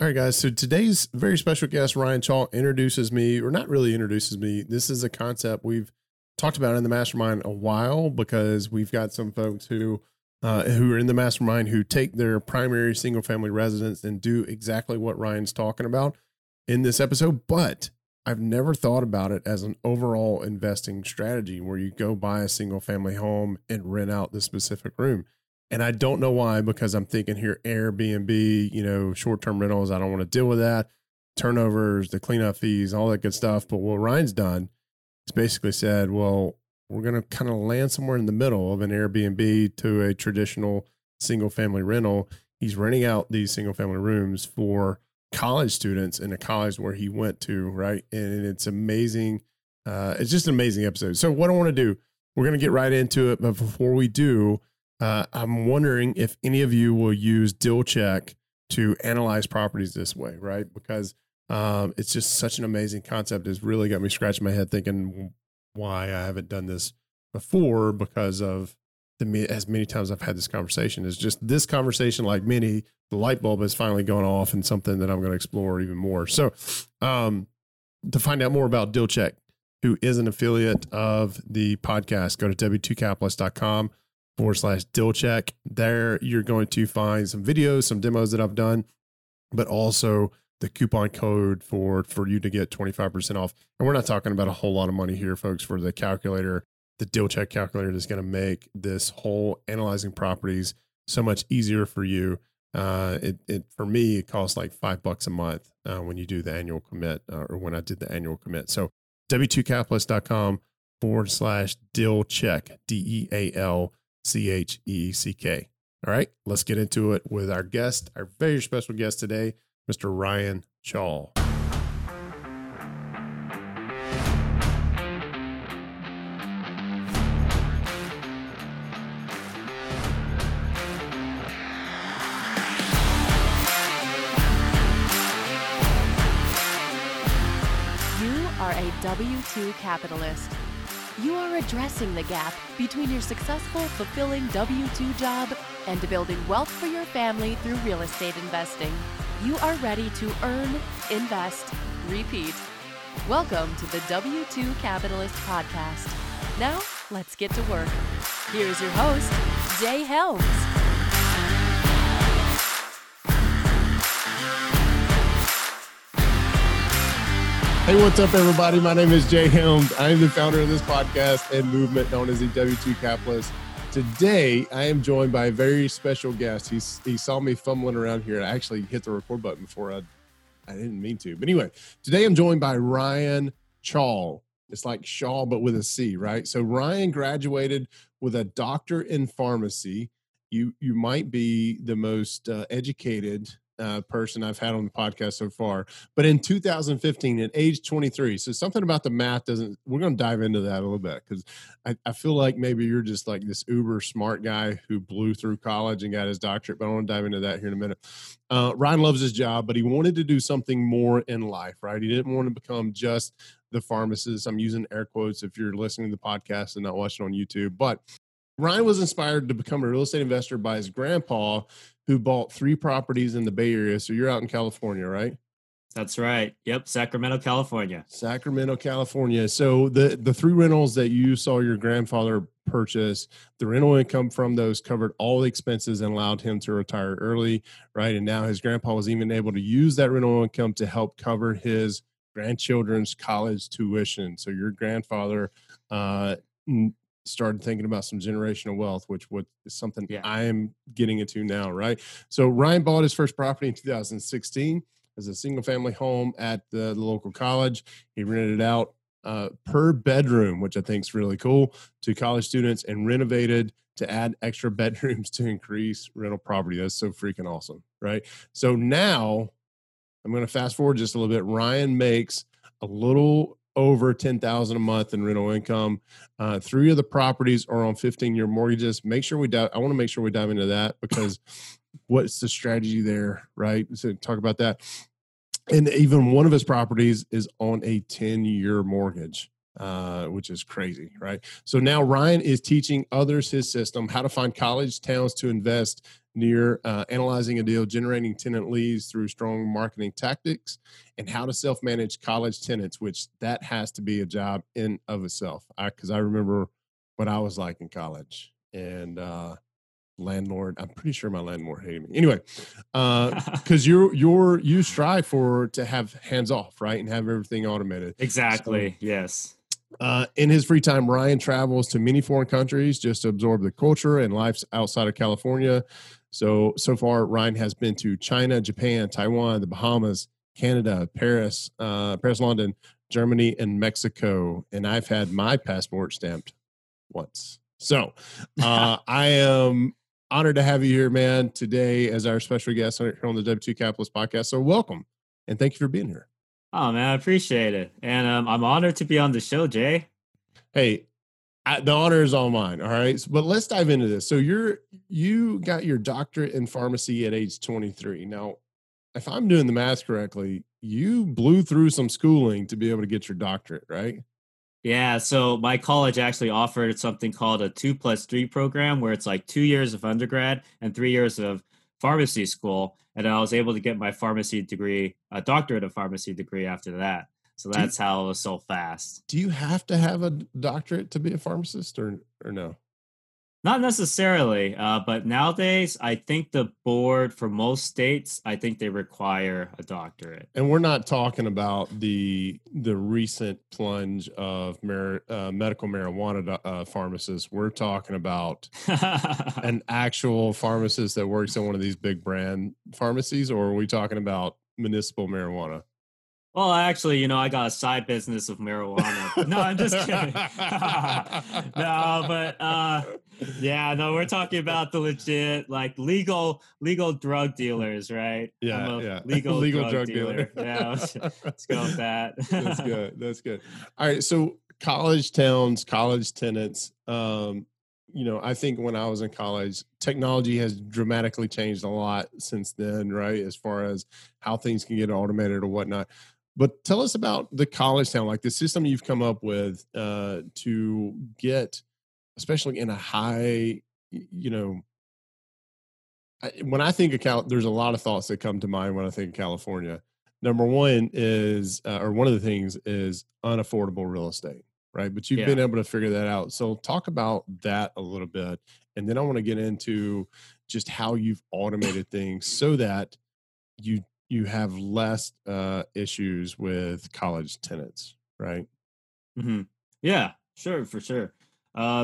All right, guys. So today's very special guest, Ryan Chaw, not really introduces me. This is a concept we've talked about in the mastermind a while, because we've got some folks who are in the mastermind who take their primary single family residence and do exactly what Ryan's talking about in this episode. But I've never thought about it as an overall investing strategy where you go buy a single family home and rent out the specific room. And I don't know why, because I'm thinking here, Airbnb, short-term rentals, I don't want to deal with that. Turnovers, the cleanup fees, all that good stuff. But what Ryan's done is basically said, well, we're going to kind of land somewhere in the middle of an Airbnb to a traditional single-family rental. He's renting out these single-family rooms for college students in a college where he went to, right? And it's amazing. It's just an amazing episode. So what I want to do, we're going to get right into it. But before we do, I'm wondering if any of you will use DealCheck to analyze properties this way, right? Because it's just such an amazing concept. It's really got me scratching my head thinking why I haven't done this before, because of as many times I've had this conversation. It's just this conversation, like many, the light bulb has finally gone off and something that I'm going to explore even more. So to find out more about DealCheck, who is an affiliate of the podcast, go to w2capitalist.com. /DealCheck. There you're going to find some videos, some demos that I've done, but also the coupon code for you to get 25% off. And we're not talking about a whole lot of money here, folks, for the calculator, the DealCheck calculator that's going to make this whole analyzing properties so much easier for you. For me, it costs like $5 a month when you do the annual commit, or when I did the annual commit. So w2capitalist.com /DealCheck, DealCheck. All right, let's get into it with our guest, our very special guest today, Mr. Ryan Chaw. You are a W2 capitalist. You are addressing the gap between your successful, fulfilling W-2 job and building wealth for your family through real estate investing. You are ready to earn, invest, repeat. Welcome to the W-2 Capitalist Podcast. Now, let's get to work. Here's your host, Jay Helms. Hey, what's up, everybody? My name is Jay Helms. I am the founder of this podcast and movement known as the W2 Capitalist. Today, I am joined by a very special guest. He saw me fumbling around here, and I actually hit the record button before I didn't mean to. But anyway, today I'm joined by Ryan Chaw. It's like Shaw, but with a C, right? So Ryan graduated with a doctorate in pharmacy. You might be the most educated person I've had on the podcast so far, but in 2015 at age 23. So something about the math we're going to dive into that a little bit, because I feel like maybe you're just like this uber smart guy who blew through college and got his doctorate, but I want to dive into that here in a minute. Ryan loves his job, but he wanted to do something more in life, right? He didn't want to become just the pharmacist. I'm using air quotes if you're listening to the podcast and not watching on YouTube, but Ryan was inspired to become a real estate investor by his grandpa, who bought 3 properties in the Bay Area. So you're out in California, right? That's right. Yep. Sacramento, California. So the 3 rentals that you saw your grandfather purchase, the rental income from those covered all the expenses and allowed him to retire early, right? And now his grandpa was even able to use that rental income to help cover his grandchildren's college tuition. So your grandfather started thinking about some generational wealth, which is something I'm getting into now, right? So Ryan bought his first property in 2016 as a single family home at the local college. He rented it out per bedroom, which I think is really cool, to college students, and renovated to add extra bedrooms to increase rental property. That's so freaking awesome, right? So now I'm going to fast forward just a little bit. Ryan makes a little over $10,000 a month in rental income. 3 of the properties are on 15-year mortgages. I want to make sure we dive into that, because what's the strategy there, right? So talk about that. And even one of his properties is on a 10-year mortgage, which is crazy, right? So now Ryan is teaching others his system, how to find college towns to invest near, analyzing a deal, generating tenant leads through strong marketing tactics, and how to self-manage college tenants, which that has to be a job in of itself. Because I remember what I was like in college, and landlord, I'm pretty sure my landlord hated me. Anyway, because you strive to have hands off, right, and have everything automated. Exactly. So, yes. In his free time, Ryan travels to many foreign countries just to absorb the culture and lives outside of California. So far, Ryan has been to China, Japan, Taiwan, the Bahamas, Canada, Paris, London, Germany, and Mexico. And I've had my passport stamped once. So I am honored to have you here, man, today as our special guest here on the W2 Capitalist podcast. So welcome, and thank you for being here. Oh, man, I appreciate it. And I'm honored to be on the show, Jay. Hey, the honor is all mine, all right? But let's dive into this. So you got your doctorate in pharmacy at age 23. Now, if I'm doing the math correctly, you blew through some schooling to be able to get your doctorate, right? Yeah, so my college actually offered something called a 2+3 program, where it's like 2 years of undergrad and 3 years of pharmacy school. And I was able to get my pharmacy degree, a doctorate of pharmacy degree after that. So that's how it was so fast. Do you have to have a doctorate to be a pharmacist or no? Not necessarily. But nowadays, I think the board for most states, I think they require a doctorate. And we're not talking about the recent plunge of medical marijuana pharmacists. We're talking about an actual pharmacist that works in one of these big brand pharmacies, or are we talking about municipal marijuana? Well, actually, I got a side business of marijuana. No, I'm just kidding. No, but we're talking about the legit, like legal drug dealers, right? Yeah, Legal drug dealer. Yeah, let's go with that. That's good. That's good. All right, so college towns, college tenants. I think when I was in college, technology has dramatically changed a lot since then, right? As far as how things can get automated or whatnot. But tell us about the college town, like the system you've come up with to get, especially in a high, when I think of there's a lot of thoughts that come to mind when I think of California. Number one is, or one of the things is unaffordable real estate, right? But you've been able to figure that out. So talk about that a little bit. And then I want to get into just how you've automated things so that you have less issues with college tenants, right? Mm-hmm. Yeah, sure, for sure.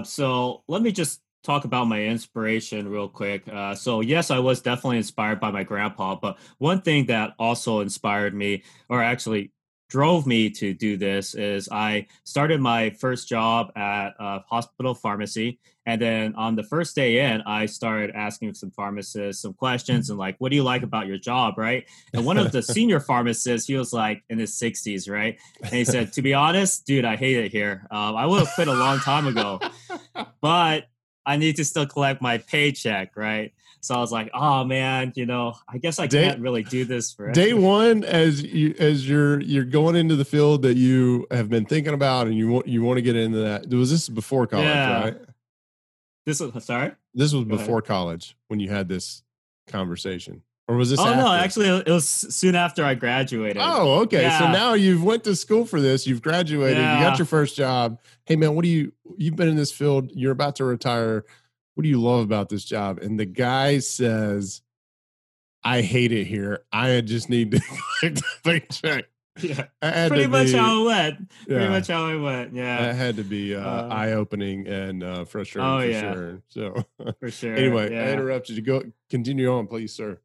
So let me just talk about my inspiration real quick. So yes, I was definitely inspired by my grandpa, but one thing that also inspired me, or actually drove me to do this, is I started my first job at a hospital pharmacy. And then on the first day in, I started asking some pharmacists some questions and like, what do you like about your job, right? And one of the senior pharmacists, he was like in his 60s, right? And he said, to be honest, dude, I hate it here. I would have quit a long time ago, but I need to still collect my paycheck, right? So I was like, oh man, I guess I can't really do this forever. Day one, as you're going into the field that you have been thinking about and you want to get into that. Was this before college, right? This was before college when you had this conversation. Or was this after? No, actually it was soon after I graduated. Oh, okay. Yeah. So now you've went to school for this, you've graduated, you got your first job. Hey man, you've been in this field, you're about to retire. What do you love about this job? And the guy says, I hate it here. I just need to collect the paycheck. Yeah. Pretty much how I went. Yeah. That had to be eye-opening and frustrating sure. So for sure. Anyway, I interrupted you. Go continue on, please, sir.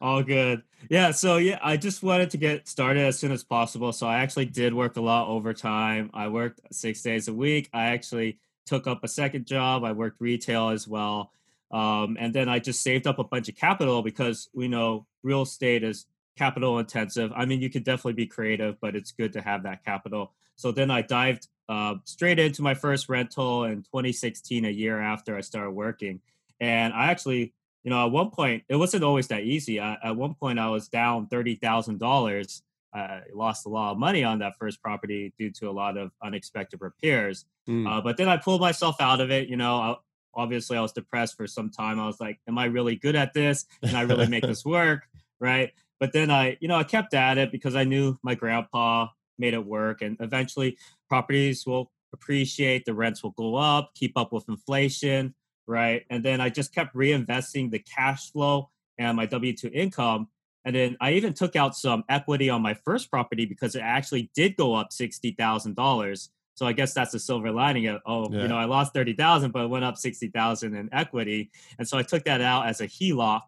All good. Yeah. So I just wanted to get started as soon as possible. So I actually did work a lot overtime. I worked 6 days a week. I actually took up a second job. I worked retail as well. And then I just saved up a bunch of capital because we know real estate is capital intensive. I mean, you could definitely be creative, but it's good to have that capital. So then I dived straight into my first rental in 2016, a year after I started working. And I actually, at one point, it wasn't always that easy. At one point I was down $30,000 lost a lot of money on that first property due to a lot of unexpected repairs. But then I pulled myself out of it. You know, obviously I was depressed for some time. I was like, am I really good at this? Can I really make this work? Right. But then I kept at it because I knew my grandpa made it work. And eventually properties will appreciate, the rents will go up, keep up with inflation. Right. And then I just kept reinvesting the cash flow and my W2 income. And then I even took out some equity on my first property because it actually did go up $60,000. So I guess that's the silver lining of, I lost $30,000, but it went up $60,000 in equity. And so I took that out as a HELOC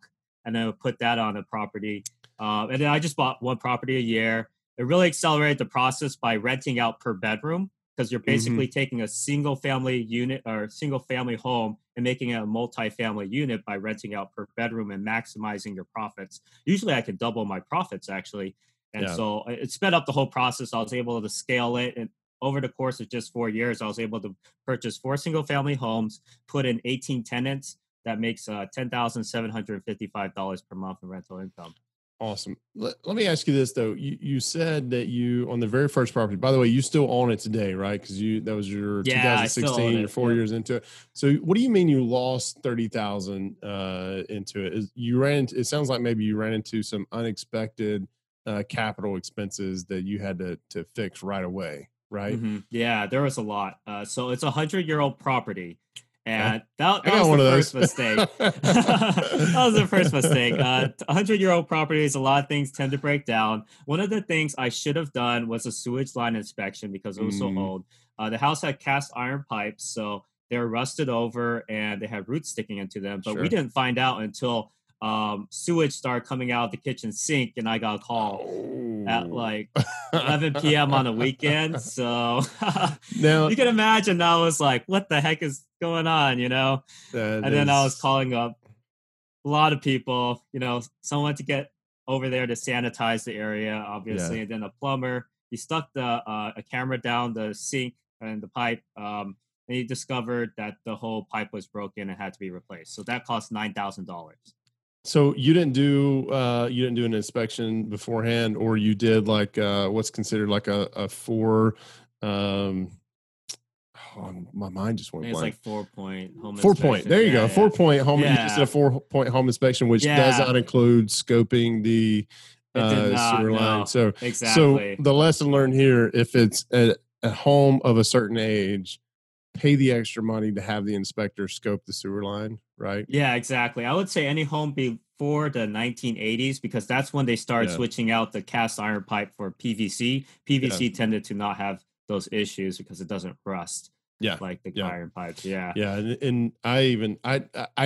and then put that on a property. And then I just bought one property a year. It really accelerated the process by renting out per bedroom, because you're basically taking a single family unit or single family home and making it a multi-family unit by renting out per bedroom and maximizing your profits. Usually I can double my profits actually. And so it sped up the whole process. I was able to scale it. And over the course of just 4 years, I was able to purchase 4 single family homes, put in 18 tenants. That makes $10,755 per month in rental income. Awesome. Let me ask you this though. You said that you, on the very first property, by the way, you still own it today, right? Cause that was your 2016, you're 4 years into it. So what do you mean you lost $30,000 into it? It sounds like maybe you ran into some unexpected capital expenses that you had to fix right away, right? Yeah, there was a lot. So it's a 100-year-old property. And that was the first mistake. That was the first mistake. 100-year-old properties, a lot of things tend to break down. One of the things I should have done was a sewage line inspection because it was so old. The house had cast iron pipes, so they were rusted over and they had roots sticking into them. But we didn't find out until sewage started coming out of the kitchen sink, and I got a call at like 11 p.m. on a weekend. So now, you can imagine I was like, what the heck is going on, you know? Then I was calling up a lot of people, you know, someone to get over there to sanitize the area, obviously. And then a plumber, he stuck a camera down the sink and the pipe. And he discovered that the whole pipe was broken and had to be replaced. So that cost $9,000. So you didn't do an inspection beforehand, or you did like what's considered like a four. My mind just went blank. It's like 4-point home inspection. 4-point. There you go. 4-point home. Yeah. You just did a 4-point home inspection, which does not include scoping the sewer line. No. So exactly. So the lesson learned here: if it's a home of a certain age, pay the extra money to have the inspector scope the sewer line, right? Yeah, exactly. I would say any home before the 1980s, because that's when they started switching out the cast iron pipe for PVC. PVC tended to not have those issues because it doesn't rust like the iron pipes. And I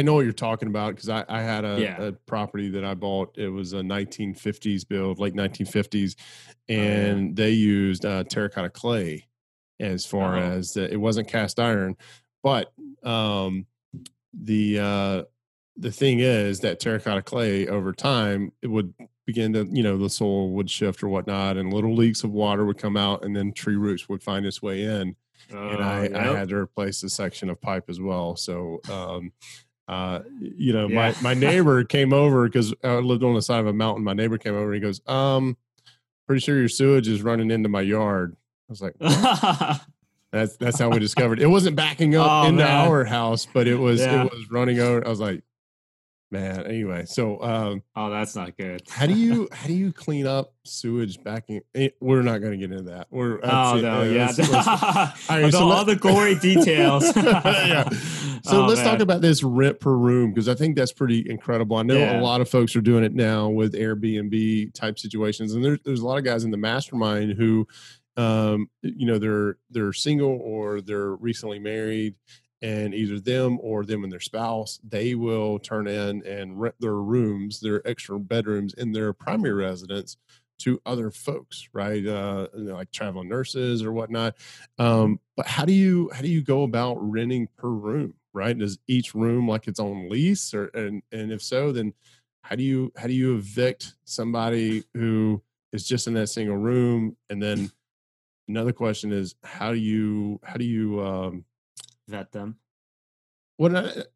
know what you're talking about because I had a property that I bought. It was a 1950s build, late 1950s, and they used terracotta clay. As far as it wasn't cast iron, but the thing is that terracotta clay over time, it would begin to, the soil would shift or whatnot, and little leaks of water would come out, and then tree roots would find its way in. And I had to replace a section of pipe as well. So, my neighbor came over because I lived on the side of a mountain. My neighbor came over and he goes, pretty sure your sewage is running into my yard. I was like, that's how we discovered it. It wasn't backing up into our house, but it was it was running over. I was like, man. Anyway, so that's not good. How do you clean up sewage backing? We're not going to get into that. All the gory details. So let's talk about this rent per room, because I think that's pretty incredible. I know a lot of folks are doing it now with Airbnb type situations, and there's a lot of guys in the mastermind who. They're single or they're recently married, and either them or them and their spouse, they will turn in and rent their rooms, their extra bedrooms in their primary residence to other folks, right? Like traveling nurses or whatnot. But how do you go about renting per room, right? Does each room like its own lease, and if so, then how do you evict somebody who is just in that single room? And then another question is, how do you vet them? How do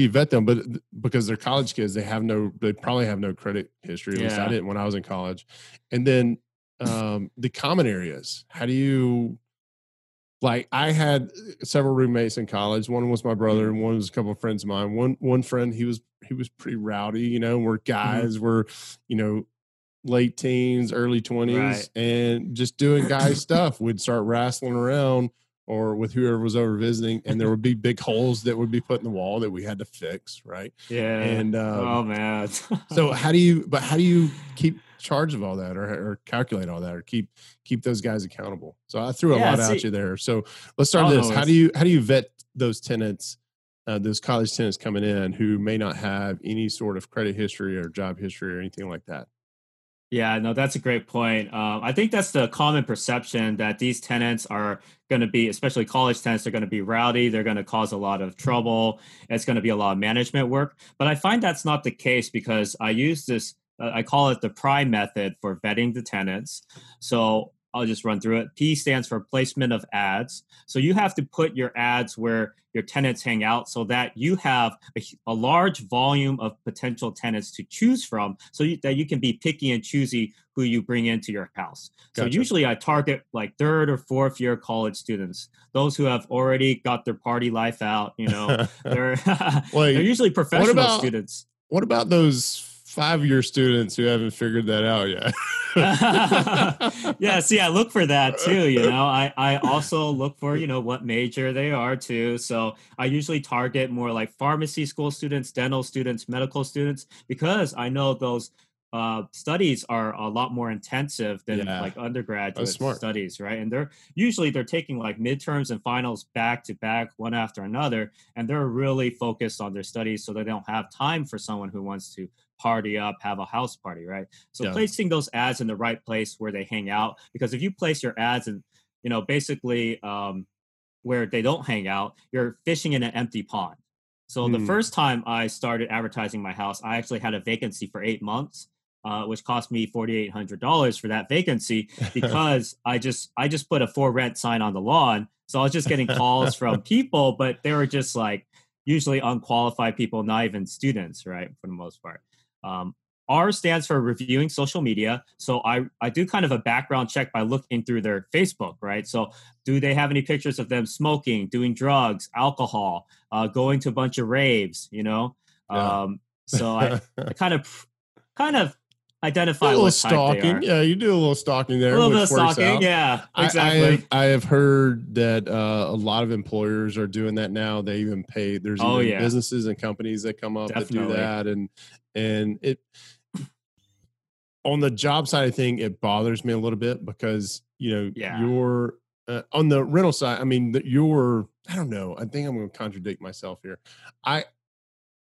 you vet them? But because they're college kids, they probably have no credit history. At least I didn't when I was in college. And then the common areas, how do you, like, I had several roommates in college. One was my brother and one was a couple of friends of mine. One friend, he was pretty rowdy, you know, we're guys, we're, you know, late teens, early 20s, and just doing guy stuff. We'd start wrestling around or with whoever was over visiting, and there would be big holes that would be put in the wall that we had to fix. Right. Yeah. And, oh man. So how do you keep charge of all that or calculate all that or keep those guys accountable? So I threw a lot at you there. So let's start with this. How do you vet those tenants, those college tenants coming in who may not have any sort of credit history or job history or anything like that? Yeah, no, that's a great point. I think that's the common perception that these tenants are going to be, especially college tenants, they're going to be rowdy. They're going to cause a lot of trouble. It's going to be a lot of management work. But I find that's not the case because I use this, I call it the PRI method for vetting the tenants. So I'll just run through it. P stands for placement of ads. So you have to put your ads where your tenants hang out so that you have a large volume of potential tenants to choose from that you can be picky and choosy who you bring into your house. Gotcha. So usually I target like third or fourth year college students, those who have already got their party life out, you know, they're usually professional students. What about those five-year students who haven't figured that out yet? Yeah, see, I look for that too, you know. I also look for, you know, what major they are too. So I usually target more like pharmacy school students, dental students, medical students, because I know those studies are a lot more intensive than like undergraduate studies, right? And they're taking like midterms and finals back to back, one after another, and they're really focused on their studies so they don't have time for someone who wants to party up, have a house party, right? So placing those ads in the right place where they hang out, because if you place your ads in, you know, basically where they don't hang out, you're fishing in an empty pond. So the first time I started advertising my house, I actually had a vacancy for 8 months, which cost me $4,800 for that vacancy because I just put a for rent sign on the lawn. So I was just getting calls from people, but they were just like usually unqualified people, not even students, right? For the most part. R stands for reviewing social media. So I do kind of a background check by looking through their Facebook, right? So do they have any pictures of them smoking, doing drugs, alcohol, going to a bunch of raves, you know? Yeah. So I kind of identify what type they are. Yeah, you do a little stalking there. A little bit of stalking, yeah, exactly. I have heard that a lot of employers are doing that now. They even pay. There's even businesses and companies that come up that do that, and it on the job side of thing, it bothers me a little bit because you know you're on the rental side. I mean, I don't know. I think I'm going to contradict myself here.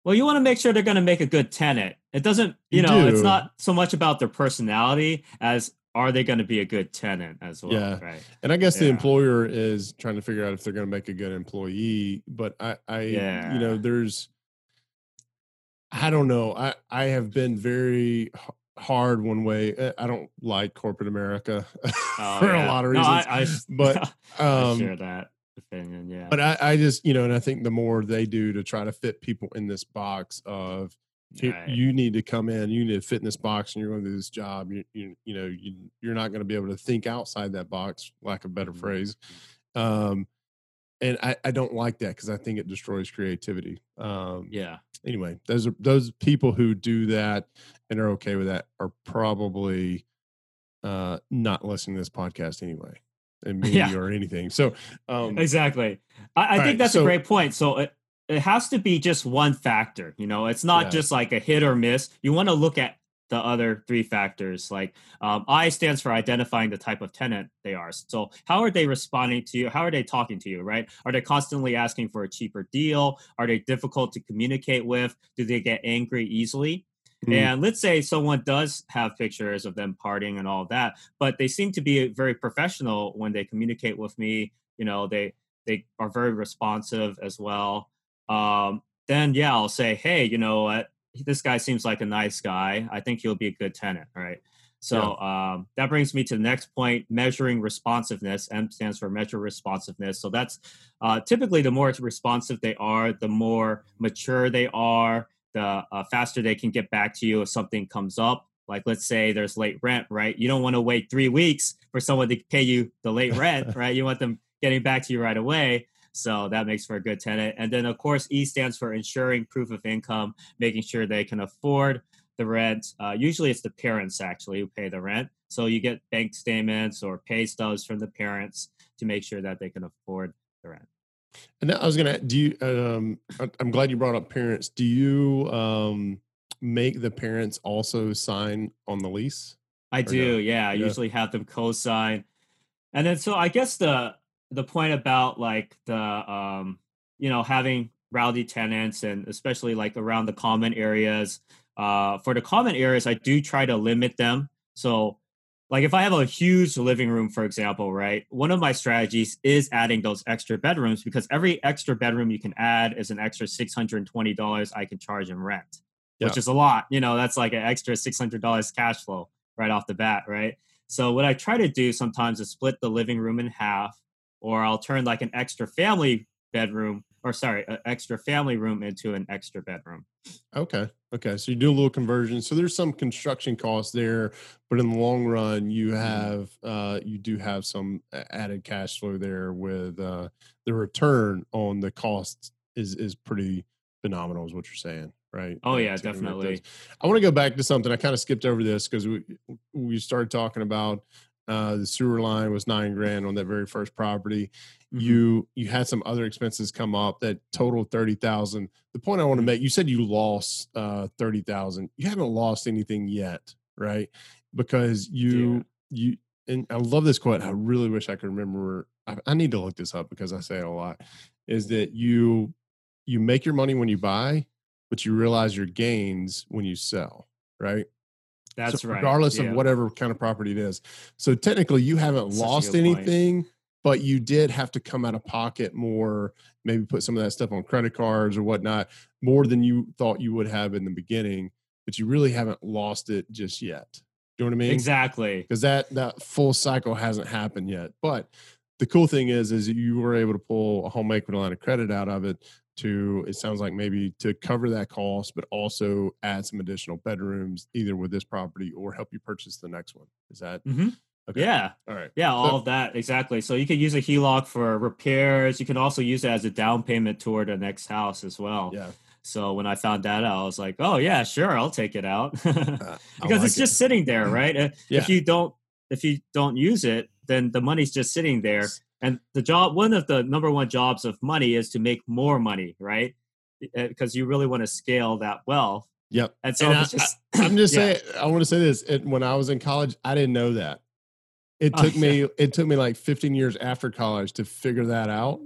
Well, you want to make sure they're going to make a good tenant. It doesn't, it's not so much about their personality as are they going to be a good tenant as well. Yeah. Right. And I guess the employer is trying to figure out if they're going to make a good employee, but I don't know. I have been very hard one way. I don't like corporate America for a lot of reasons, I share that opinion. Yeah. But I just, and I think the more they do to try to fit people in this box of you need to come in, you need to fit in this box and you're going to do this job. You're not going to be able to think outside that box, lack of a better phrase. And I don't like that because I think it destroys creativity. Anyway, those people who do that and are okay with that are probably not listening to this podcast anyway. And me or anything. So exactly. I think that's a great point. So it has to be just one factor, you know, it's not just like a hit or miss. You want to look at the other three factors. Like I stands for identifying the type of tenant they are. So how are they responding to you? How are they talking to you, right? Are they constantly asking for a cheaper deal? Are they difficult to communicate with? Do they get angry easily? And let's say someone does have pictures of them partying and all that, but they seem to be very professional when they communicate with me. You know, they are very responsive as well. Then, I'll say, hey, you know what? this guy seems like a nice guy. I think he'll be a good tenant, right? So that brings me to the next point, measuring responsiveness. M stands for measure responsiveness. So that's typically the more responsive they are, the more mature they are, the faster they can get back to you if something comes up. Like, let's say there's late rent, right? You don't want to wait 3 weeks for someone to pay you the late rent, right? You want them getting back to you right away. So that makes for a good tenant. And then, of course, E stands for ensuring proof of income, making sure they can afford the rent. Usually it's the parents actually who pay the rent. So you get bank statements or pay stubs from the parents to make sure that they can afford the rent. And I was going to, I'm glad you brought up parents. Do you make the parents also sign on the lease? I do. No? Yeah. I usually have them co-sign. And then, so I guess the point about like the, having rowdy tenants, and especially like around the common areas, for the common areas, I do try to limit them. So like if I have a huge living room, for example, right, one of my strategies is adding those extra bedrooms, because every extra bedroom you can add is an extra $620 I can charge in rent, which is a lot. You know, that's like an extra $600 cash flow right off the bat, right? So what I try to do sometimes is split the living room in half, or I'll turn like an extra family bedroom, or sorry, an extra family room into an extra bedroom. Okay. Okay. So you do a little conversion. So there's some construction costs there, but in the long run, you have, you do have some added cash flow there with the return on the costs is pretty phenomenal is what you're saying, right? Oh yeah, definitely. I want to go back to something. I kind of skipped over this because we started talking about the sewer line was $9,000 on that very first property. Mm-hmm. You had some other expenses come up that totaled $30,000. The point I want to make, you said you lost $30,000. You haven't lost anything yet, right? Because you and I love this quote. I really wish I could remember. I need to look this up because I say it a lot. Is that you make your money when you buy, but you realize your gains when you sell, right? That's so regardless of whatever kind of property it is. So technically you haven't lost anything, but you did have to come out of pocket more, maybe put some of that stuff on credit cards or whatnot, more than you thought you would have in the beginning, but you really haven't lost it just yet. Do you know what I mean? Exactly. Because that full cycle hasn't happened yet. But the cool thing is you were able to pull a home equity line of credit out of it it sounds like maybe to cover that cost, but also add some additional bedrooms either with this property or help you purchase the next one. Is that okay? Yeah. All right. Yeah. All of that. Exactly. So you could use a HELOC for repairs. You can also use it as a down payment toward the next house as well. Yeah. So when I found that out, I was like, oh yeah, sure. I'll take it out because it's just sitting there, right? Yeah. If you don't use it, then the money's just sitting there. And the job, one of the number one jobs of money is to make more money, right? Because you really want to scale that wealth. Yep. And so I'm just saying, I want to say this. When I was in college, I didn't know that. It took me like 15 years after college to figure that out.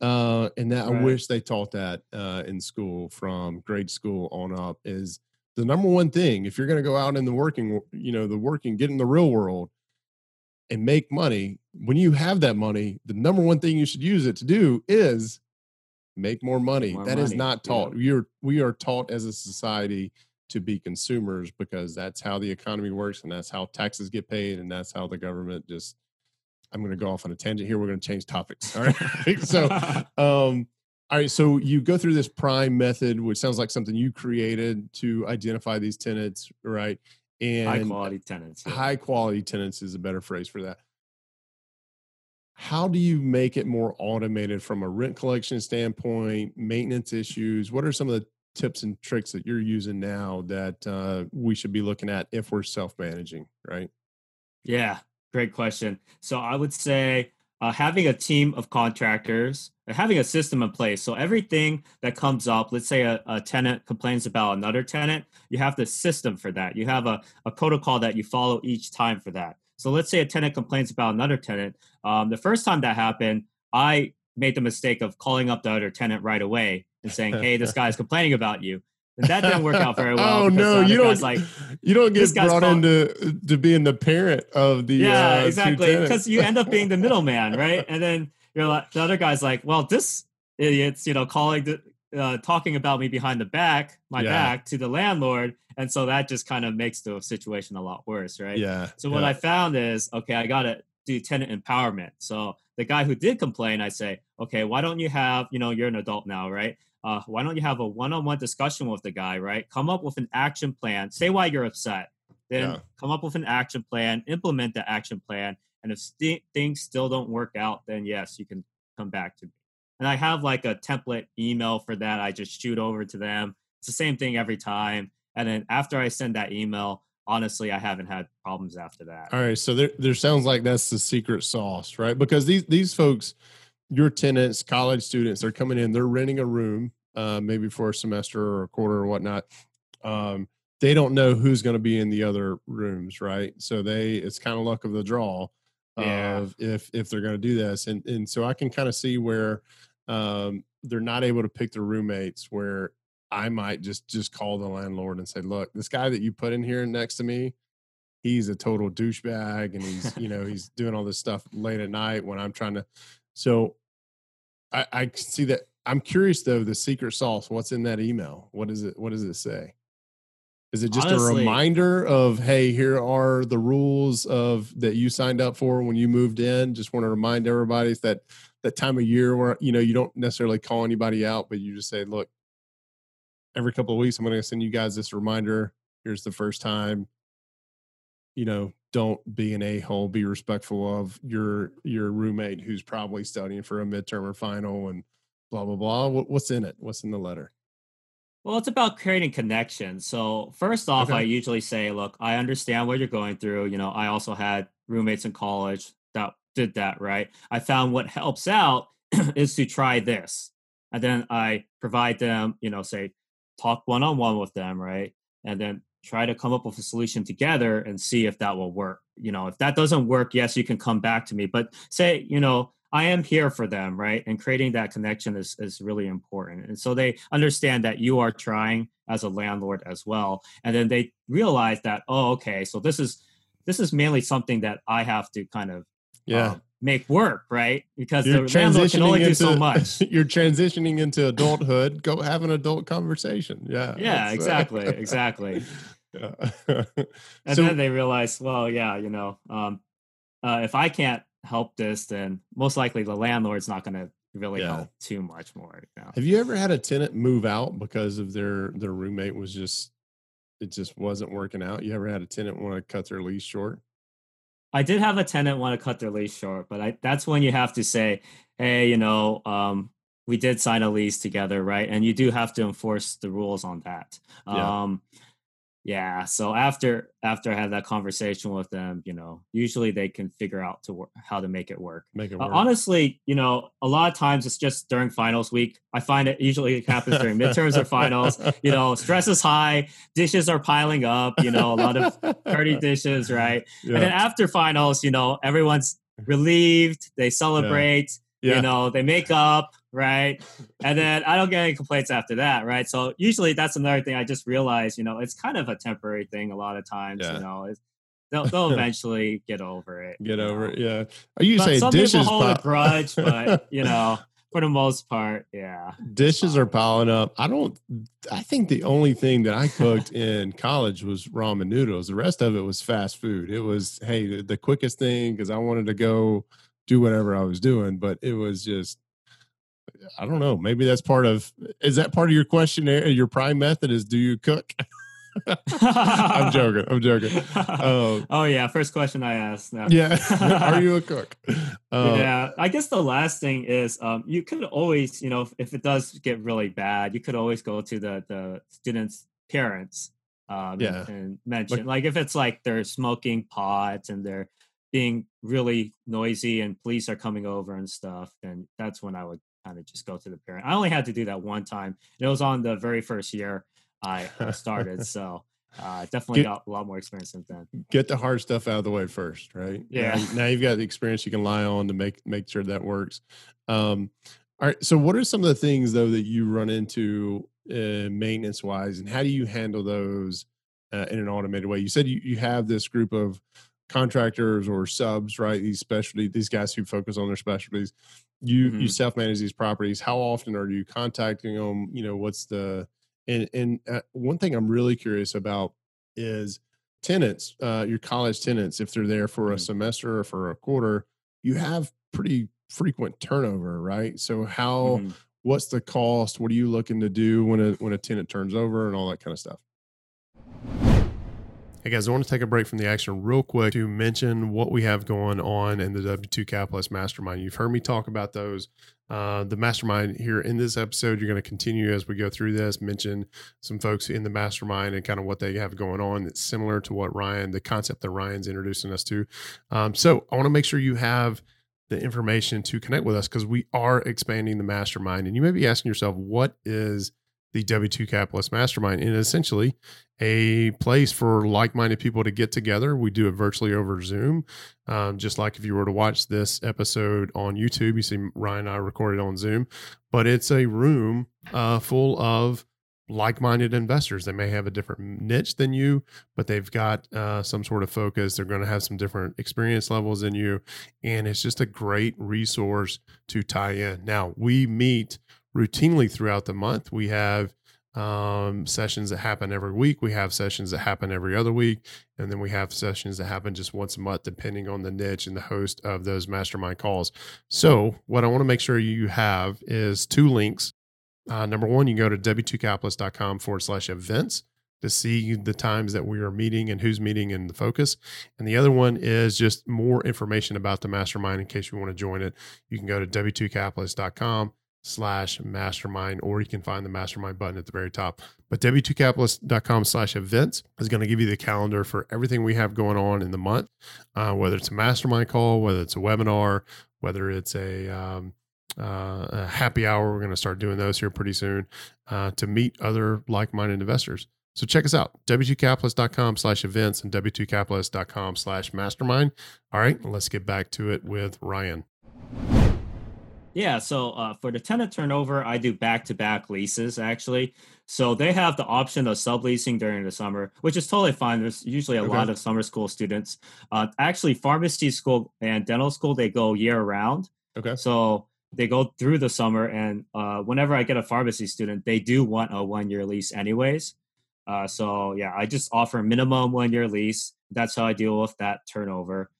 I wish they taught that in school from grade school on up is the number one thing. If you're going to go out in the working, get in the real world and make money, when you have that money, the number one thing you should use it to do is make more money. Is not taught. We are taught as a society to be consumers because that's how the economy works and that's how taxes get paid and that's how the government just, I'm going to go off on a tangent here. We're going to change topics. All right. All right. So you go through this prime method, which sounds like something you created to identify these tenants, right? And high quality tenants. Yeah. High quality tenants is a better phrase for that. How do you make it more automated from a rent collection standpoint, maintenance issues? What are some of the tips and tricks that you're using now that we should be looking at if we're self-managing, right? Yeah, great question. So I would say having a team of contractors, having a system in place. So everything that comes up, let's say a tenant complains about another tenant, you have the system for that. You have a protocol that you follow each time for that. So let's say a tenant complains about another tenant. The first time that happened, I made the mistake of calling up the other tenant right away and saying, hey, this guy's complaining about you. And that didn't work out very well. Oh, no, you don't get brought into being the parent of the exactly. Because you end up being the middleman, right? And then the other guy's like, well, this idiot's, calling talking about me behind the back, my back to the landlord. And so that just kind of makes the situation a lot worse, right? Yeah. So what I found is, okay, I got to do tenant empowerment. So the guy who did complain, I say, okay, why don't you have, you're an adult now, right? Why don't you have a one-on-one discussion with the guy, right? Come up with an action plan. Say why you're upset. Then come up with an action plan, implement the action plan. And if things still don't work out, then yes, you can come back to me. And I have like a template email for that. I just shoot over to them. It's the same thing every time. And then after I send that email, honestly, I haven't had problems after that. All right. So there sounds like that's the secret sauce, right? Because these folks, your tenants, college students, they're coming in, they're renting a room, maybe for a semester or a quarter or whatnot. They don't know who's going to be in the other rooms, right? So it's kind of luck of the draw. If they're going to do this. And so I can kind of see where they're not able to pick their roommates, where I might just call the landlord and say, look, this guy that you put in here next to me, he's a total douchebag. And he's, he's doing all this stuff late at night when I'm trying to. So I can see that. I'm curious though, the secret sauce, what's in that email? What is it? What does it say? Is it just honestly, a reminder of, hey, here are the rules of that you signed up for when you moved in? Just want to remind everybody it's that time of year where, you don't necessarily call anybody out, but you just say, look, every couple of weeks, I'm going to send you guys this reminder. Here's the first time, don't be an a-hole, be respectful of your roommate who's probably studying for a midterm or final and blah, blah, blah. What's in it? What's in the letter? Well, it's about creating connections. So first off, I usually say, look, I understand what you're going through. I also had roommates in college that did that, right? I found what helps out is to try this. And then I provide them, say, talk one-on-one with them, right? And then try to come up with a solution together and see if that will work. If that doesn't work, yes, you can come back to me. But say, I am here for them, right? And creating that connection is really important. And so they understand that you are trying as a landlord as well. And then they realize that, oh, okay, so this is mainly something that I have to kind of make work, right? Because the landlord can only do so much. You're transitioning into adulthood. Go have an adult conversation. Yeah. Yeah, exactly. Exactly. And then they realize, well, if I can't help this, then most likely the landlord's not going to really help too much more. You know? Have you ever had a tenant move out because of their roommate it just wasn't working out? You ever had a tenant want to cut their lease short? I did have a tenant want to cut their lease short, but that's when you have to say, hey, we did sign a lease together, right? And you do have to enforce the rules on that. So after I had that conversation with them, usually they can figure out how to make it work. Honestly, a lot of times it's just during finals week. I find it usually happens during midterms or finals. Stress is high, dishes are piling up, a lot of dirty dishes, right? Yeah. And then after finals, everyone's relieved. They celebrate, they make up. Right. And then I don't get any complaints after that. Right. So usually that's another thing I just realized, it's kind of a temporary thing a lot of times, they'll eventually get over it. Get over it. Yeah. Some people hold a grudge, but, for the most part, dishes are piling up. I think the only thing that I cooked in college was ramen noodles. The rest of it was fast food. It was, hey, the quickest thing because I wanted to go do whatever I was doing, but it was just, I don't know. Maybe that's part of your questionnaire? Your prime method is, do you cook? I'm joking. First question I asked. No. Yeah. Are you a cook? I guess the last thing is, you could always, if it does get really bad, you could always go to the students' parents, and mention, like if it's like they're smoking pot and they're being really noisy and police are coming over and stuff. And that's when I would kind of just go to the parent. I only had to do that one time. It was on the very first year I started. So definitely got a lot more experience since then. Get the hard stuff out of the way first, right? Yeah. Now you've got the experience you can rely on to make sure that works. All right. So what are some of the things though that you run into maintenance wise, and how do you handle those in an automated way? You said you have this group of contractors or subs, right? These specialty, these guys who focus on their specialties, you self-manage these properties. How often are you contacting them? You know, what's the, and one thing I'm really curious about is tenants, your college tenants, if they're there for a semester or for a quarter, you have pretty frequent turnover, right? So how, what's the cost? What are you looking to do when a tenant turns over and all that kind of stuff? Hey guys, I want to take a break from the action real quick to mention what we have going on in the W2 Capitalist Mastermind. You've heard me talk about those. The Mastermind here in this episode, you're going to continue as we go through this, mention some folks in the Mastermind and kind of what they have going on. It's similar to what Ryan, the concept that Ryan's introducing us to. So I want to make sure you have the information to connect with us because we are expanding the Mastermind. And you may be asking yourself, what is the W2 Capitalist Mastermind, and essentially a place for like-minded people to get together. We do it virtually over Zoom. Just like if you were to watch this episode on YouTube, you see Ryan and I recorded on Zoom, but it's a room full of like-minded investors. They may have a different niche than you, but they've got some sort of focus. They're going to have some different experience levels than you. And it's just a great resource to tie in. Now we meet routinely throughout the month. We have sessions that happen every week. We have sessions that happen every other week. And then we have sessions that happen just once a month, depending on the niche and the host of those mastermind calls. So what I want to make sure you have is two links. Number one, you can go to w2capitalist.com/events to see the times that we are meeting and who's meeting and the focus. And the other one is just more information about the mastermind in case you want to join it. You can go to w2capitalist.com/mastermind, or you can find the mastermind button at the very top. But w2capitalist.com/events is going to give you the calendar for everything we have going on in the month, whether it's a mastermind call, whether it's a webinar, whether it's a happy hour. We're going to start doing those here pretty soon to meet other like-minded investors. So check us out, w2capitalist.com/events and w2capitalist.com/mastermind. All right, let's get back to it with Ryan. Yeah. So for the tenant turnover, I do back-to-back leases, actually. So they have the option of subleasing during the summer, which is totally fine. There's usually a lot of summer school students. Actually, pharmacy school and dental school, they go year-round. Okay. So they go through the summer. And whenever I get a pharmacy student, they do want a one-year lease anyways. So, yeah, I just offer minimum one-year lease. That's how I deal with that turnover.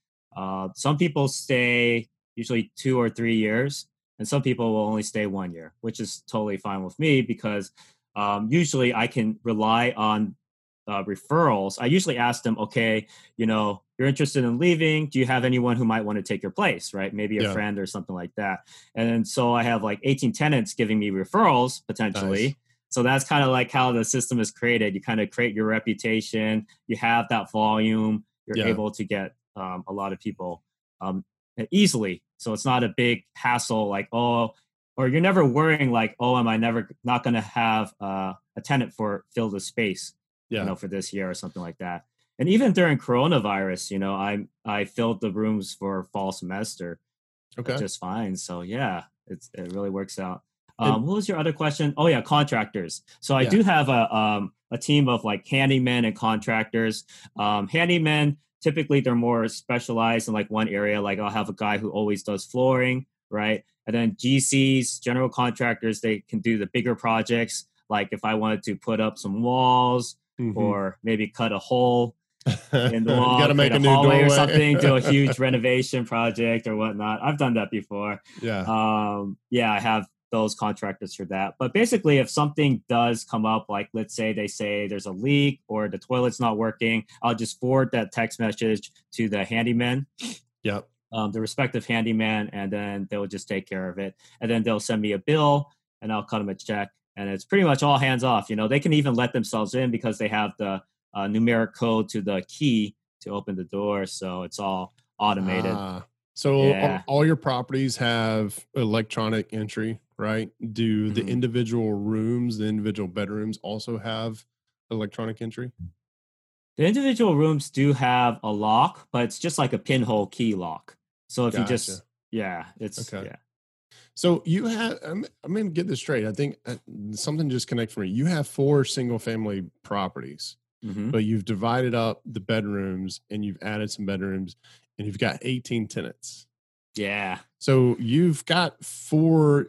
Some people stay usually 2 or 3 years. And some people will only stay 1 year, which is totally fine with me because usually I can rely on referrals. I usually ask them, okay, you know, you're interested in leaving. Do you have anyone who might want to take your place, right? Maybe a friend or something like that. And so I have like 18 tenants giving me referrals potentially. Nice. So that's kind of like how the system is created. You kind of create your reputation. You have that volume. You're able to get a lot of people easily. So it's not a big hassle like, oh, or you're never worrying like, oh, am I never not going to have a tenant for fill the space, you know, for this year or something like that. And even during coronavirus, you know, I filled the rooms for fall semester just fine. So yeah, it really works out. What was your other question? Oh yeah, contractors. So I do have a team of like handymen and contractors. Handymen, typically they're more specialized in like one area. Like I'll have a guy who always does flooring, right? And then GCs, general contractors, they can do the bigger projects. Like if I wanted to put up some walls or maybe cut a hole in the wall, gotta make a new hallway or something, do a huge renovation project or whatnot. I've done that before. Yeah. I have those contractors for that. But basically, if something does come up, like let's say they say there's a leak or the toilet's not working, I'll just forward that text message to the handyman, the respective handyman, and then they'll just take care of it. And then they'll send me a bill and I'll cut them a check. And it's pretty much all hands off. You know, they can even let themselves in because they have the numeric code to the key to open the door. So it's all automated. So all your properties have electronic entry, right? Do the individual rooms, the individual bedrooms also have electronic entry? The individual rooms do have a lock, but it's just like a pinhole key lock. So if you just, it's okay. So you have, I'm going to get this straight. I think something just connected for me. You have 4 single family properties. Mm-hmm. But you've divided up the bedrooms and you've added some bedrooms and you've got 18 tenants. Yeah. So you've got 4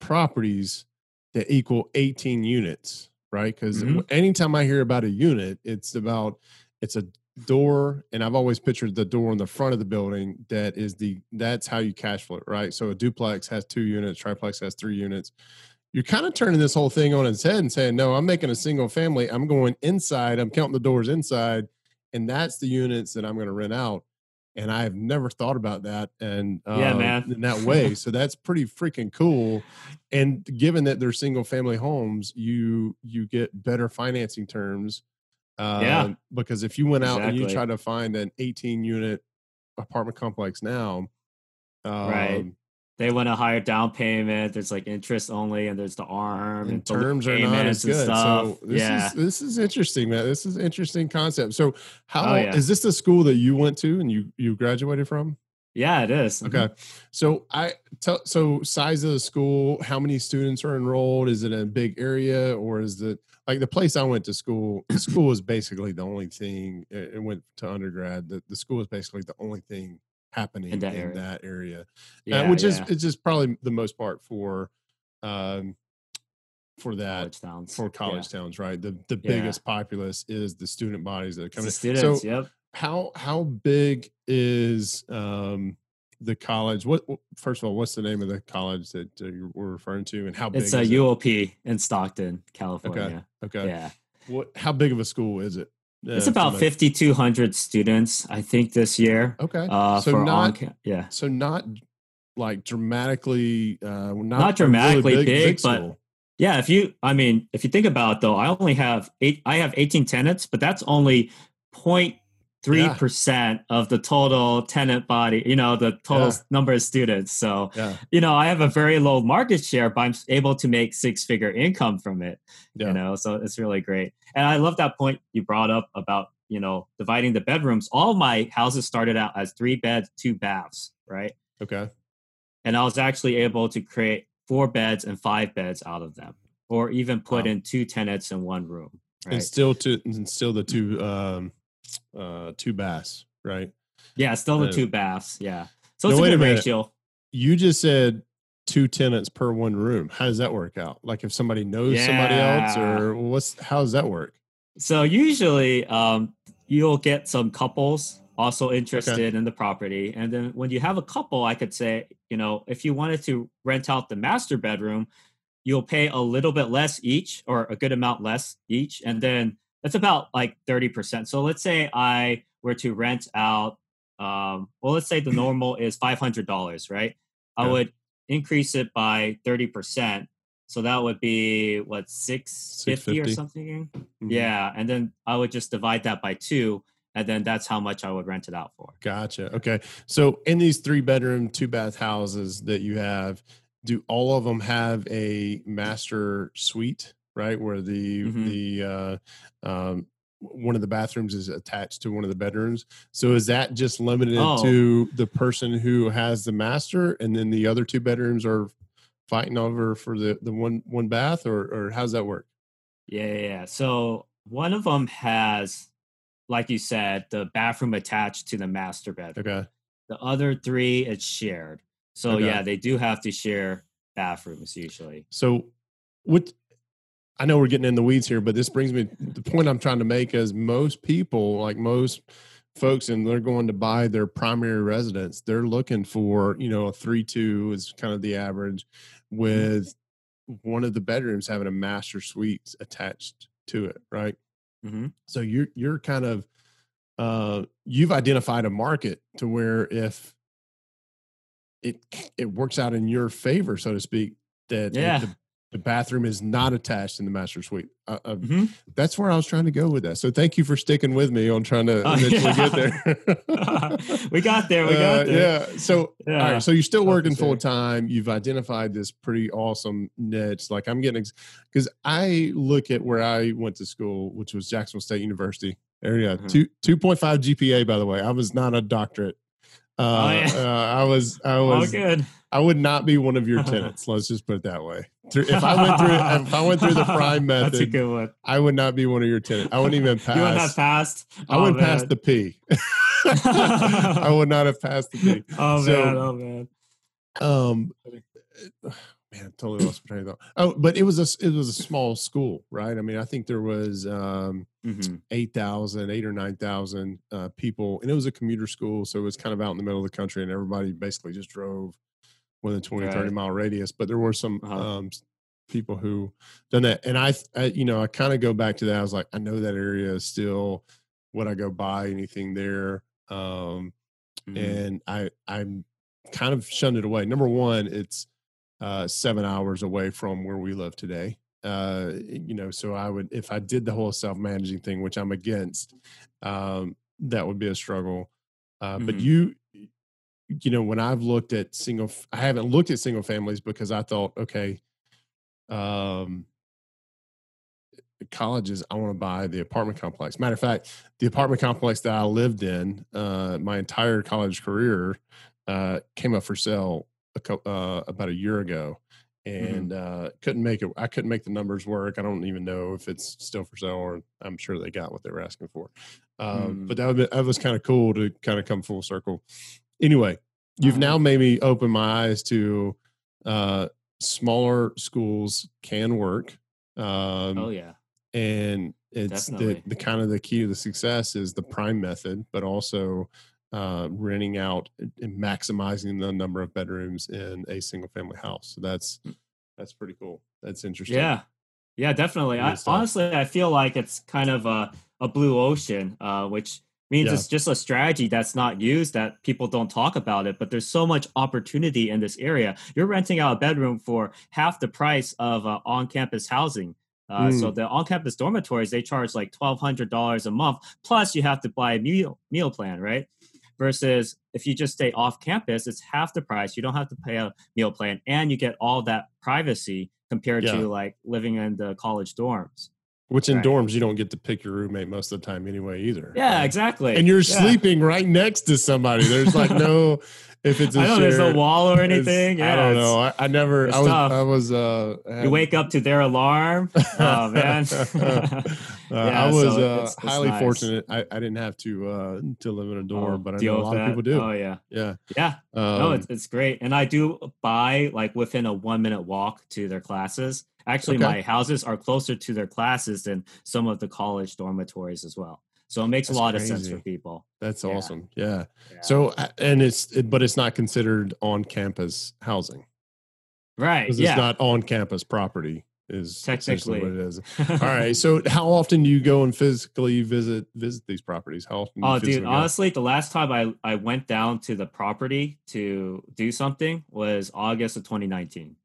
properties that equal 18 units, right? Because mm-hmm. anytime I hear about a unit, it's a door, and I've always pictured the door on the front of the building. That's how you cash flow it, right? So a duplex has 2 units, triplex has 3 units. You're kind of turning this whole thing on its head and saying, no, I'm making a single family. I'm going inside. I'm counting the doors inside. And that's the units that I'm going to rent out. And I've never thought about that. And in that way. So that's pretty freaking cool. And given that they're single family homes, you get better financing terms. Because if you went out and you try to find an 18 unit apartment complex now, right. They want a higher down payment. There's like interest only, and there's the ARM. And terms are not as good. So this is interesting, man. This is an interesting concept. So is this the school that you went to and you graduated from? Yeah, it is. Okay. So so size of the school, how many students are enrolled? Is it a big area, or is it like the place I went to school? The school is basically the only thing. It went to undergrad. The school is basically the only thing happening in that area. Yeah, which is probably the most part for college towns, right? The biggest populace is the student bodies that are coming. Students, so yep. How big is the college? First of all, what's the name of the college that you were referring to, and how big? It's a UOP in Stockton, California. Okay. Yeah. How big of a school is it? It's about 5,200 students, I think, this year. Okay. So not like dramatically, not dramatically really big but yeah. If you think about it, though, I have 18 tenants, but that's only 0.3% of the total tenant body, the total number of students. So, I have a very low market share, but I'm able to make 6-figure income from it, so it's really great. And I love that point you brought up about, dividing the bedrooms. All my houses started out as 3 beds, 2 baths, right? Okay. And I was actually able to create 4 beds and 5 beds out of them, or even put in 2 tenants in 1 room. Right? And still the 2 baths, right? Yeah, still the 2 baths. Yeah. So it's a good ratio. You just said 2 tenants per 1 room. How does that work out? Like if somebody knows somebody else, or how does that work? So usually you'll get some couples also interested in the property. And then when you have a couple, I could say, if you wanted to rent out the master bedroom, you'll pay a little bit less each, or a good amount less each. And then that's about like 30%. So let's say I were to rent out, let's say the normal is $500, right? I would increase it by 30%. So that would be what, $650 or something? Mm-hmm. Yeah. And then I would just divide that by 2. And then that's how much I would rent it out for. Gotcha. Okay. So in these 3-bedroom, 2-bath houses that you have, do all of them have a master suite? Right, where the one of the bathrooms is attached to one of the bedrooms. So is that just limited to the person who has the master, and then the other 2 bedrooms are fighting over for the one bath, or how's that work? Yeah. So one of them has, like you said, the bathroom attached to the master bedroom. Okay. The other 3 it's shared. So they do have to share bathrooms usually. So I know we're getting in the weeds here, but this brings me the point I'm trying to make is most folks, and they're going to buy their primary residence. They're looking for, a 3-2 is kind of the average, with one of the bedrooms having a master suite attached to it. Right. Mm-hmm. So you're kind of, you've identified a market to where if it works out in your favor, so to speak, that the bathroom is not attached in the master suite. That's where I was trying to go with that. So thank you for sticking with me on trying to eventually get there. We got there. Yeah. So, all right, so you're still working full time. You've identified this pretty awesome niche. Like I'm getting, because I look at where I went to school, which was Jacksonville State University area. 2.5 GPA, by the way. I was not a doctorate. I was. I would not be one of your tenants. Let's just put it that way. If I went through the prime method, that's a good one. I would not be one of your tenants. I wouldn't even pass. You wouldn't have passed. I wouldn't pass the P. I would not have passed the P. Man, I totally lost my train of thought. Oh, but it was a small school, right? I mean, I think there was 8,000 or 9,000 people, and it was a commuter school, so it was kind of out in the middle of the country, and everybody basically just drove within 20, 30-mile radius. But there were some people who done that, and I kind of go back to that. I was like, I know that area is still would I go buy anything there, and I'm kind of shunned it away. Number one, it's 7 hours away from where we live today. So I would, if I did the whole self-managing thing, which I'm against, that would be a struggle. But when I've looked at I haven't looked at single families because I thought, okay, colleges, I want to buy the apartment complex. Matter of fact, the apartment complex that I lived in, my entire college career, came up for sale about a year ago, and couldn't make it. I couldn't make the numbers work. I don't even know if it's still for sale, or I'm sure they got what they were asking for. But that was kind of cool to kind of come full circle. Anyway, you've now made me open my eyes to smaller schools can work. And it's the kind of the key to the success is the prime method, but also renting out and maximizing the number of bedrooms in a single family house. So that's pretty cool. That's interesting. Yeah, definitely. I feel like it's kind of a blue ocean, which means it's just a strategy that's not used, that people don't talk about it, but there's so much opportunity in this area. You're renting out a bedroom for half the price of on-campus housing. So the on-campus dormitories, they charge like $1,200 a month. Plus you have to buy a meal plan, right? Versus if you just stay off campus, it's half the price. You don't have to pay a meal plan, and you get all that privacy compared to like living in the college dorms. Which in dorms, you don't get to pick your roommate most of the time anyway either. Yeah, exactly. And you're sleeping right next to somebody. There's like no, if it's a there's no wall or anything. Yeah, I don't know. I never, you wake up to their alarm. Oh, man. I was highly fortunate. I didn't have to live in a dorm, but I know a lot of people do. Oh, yeah. Yeah. Yeah. It's great. And I do buy like within a 1-minute walk to their classes. Actually, my houses are closer to their classes than some of the college dormitories as well. So it makes a lot of sense for people. That's awesome. Yeah. So, and but it's not considered on campus housing. Right. Because it's not on campus property is technically what it is. All right. So how often do you go and physically visit these properties? How often? Oh, dude, honestly, the last time I went down to the property to do something was August of 2019,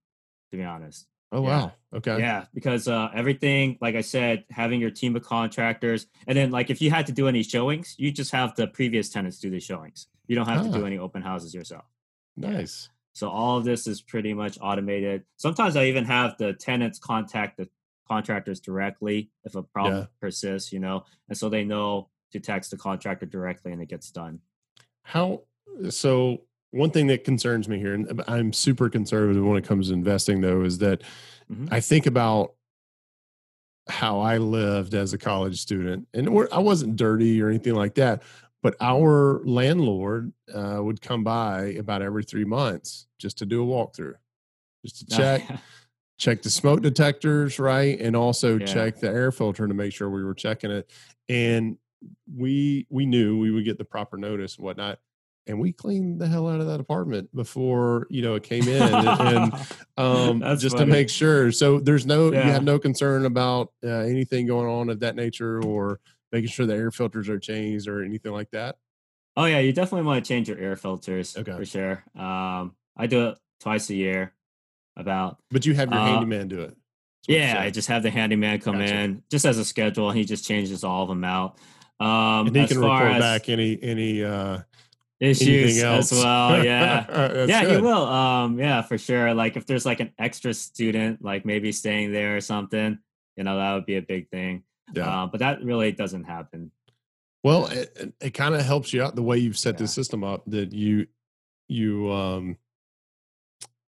to be honest. Oh, wow. Okay. Yeah. Because everything, like I said, having your team of contractors, and then like, if you had to do any showings, you just have the previous tenants do the showings. You don't have to do any open houses yourself. Nice. Yeah. So all of this is pretty much automated. Sometimes I even have the tenants contact the contractors directly if a problem persists, and so they know to text the contractor directly and it gets done. One thing that concerns me here, and I'm super conservative when it comes to investing, though, is that I think about how I lived as a college student, and I wasn't dirty or anything like that, but our landlord would come by about every 3 months just to do a walkthrough, just to check the smoke detectors, right? And also check the air filter to make sure we were checking it. And we knew we would get the proper notice and whatnot. And we cleaned the hell out of that apartment before, it came in and just funny. To make sure. So there's you have no concern about anything going on of that nature or making sure the air filters are changed or anything like that. Oh yeah. You definitely want to change your air filters for sure. I do it twice a year but you have your handyman do it. Yeah. I just have the handyman come in just as a schedule, and he just changes all of them out. And he can report back any issues as well. Yeah. Yeah, you will. Yeah, for sure. Like if there's like an extra student, like maybe staying there or something, that would be a big thing. Yeah. But that really doesn't happen. Well, it kind of helps you out the way you've set this system up, that you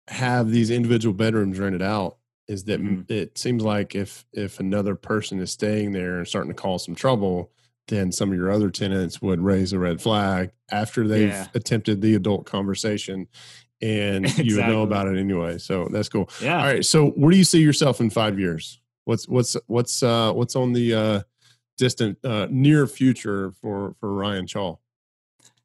have these individual bedrooms rented out is that it seems like if another person is staying there and starting to cause some trouble, then some of your other tenants would raise a red flag after they've attempted the adult conversation, and you would know about it anyway. So that's cool. Yeah. All right. So where do you see yourself in 5 years? What's on the distant near future for Ryan Chaw?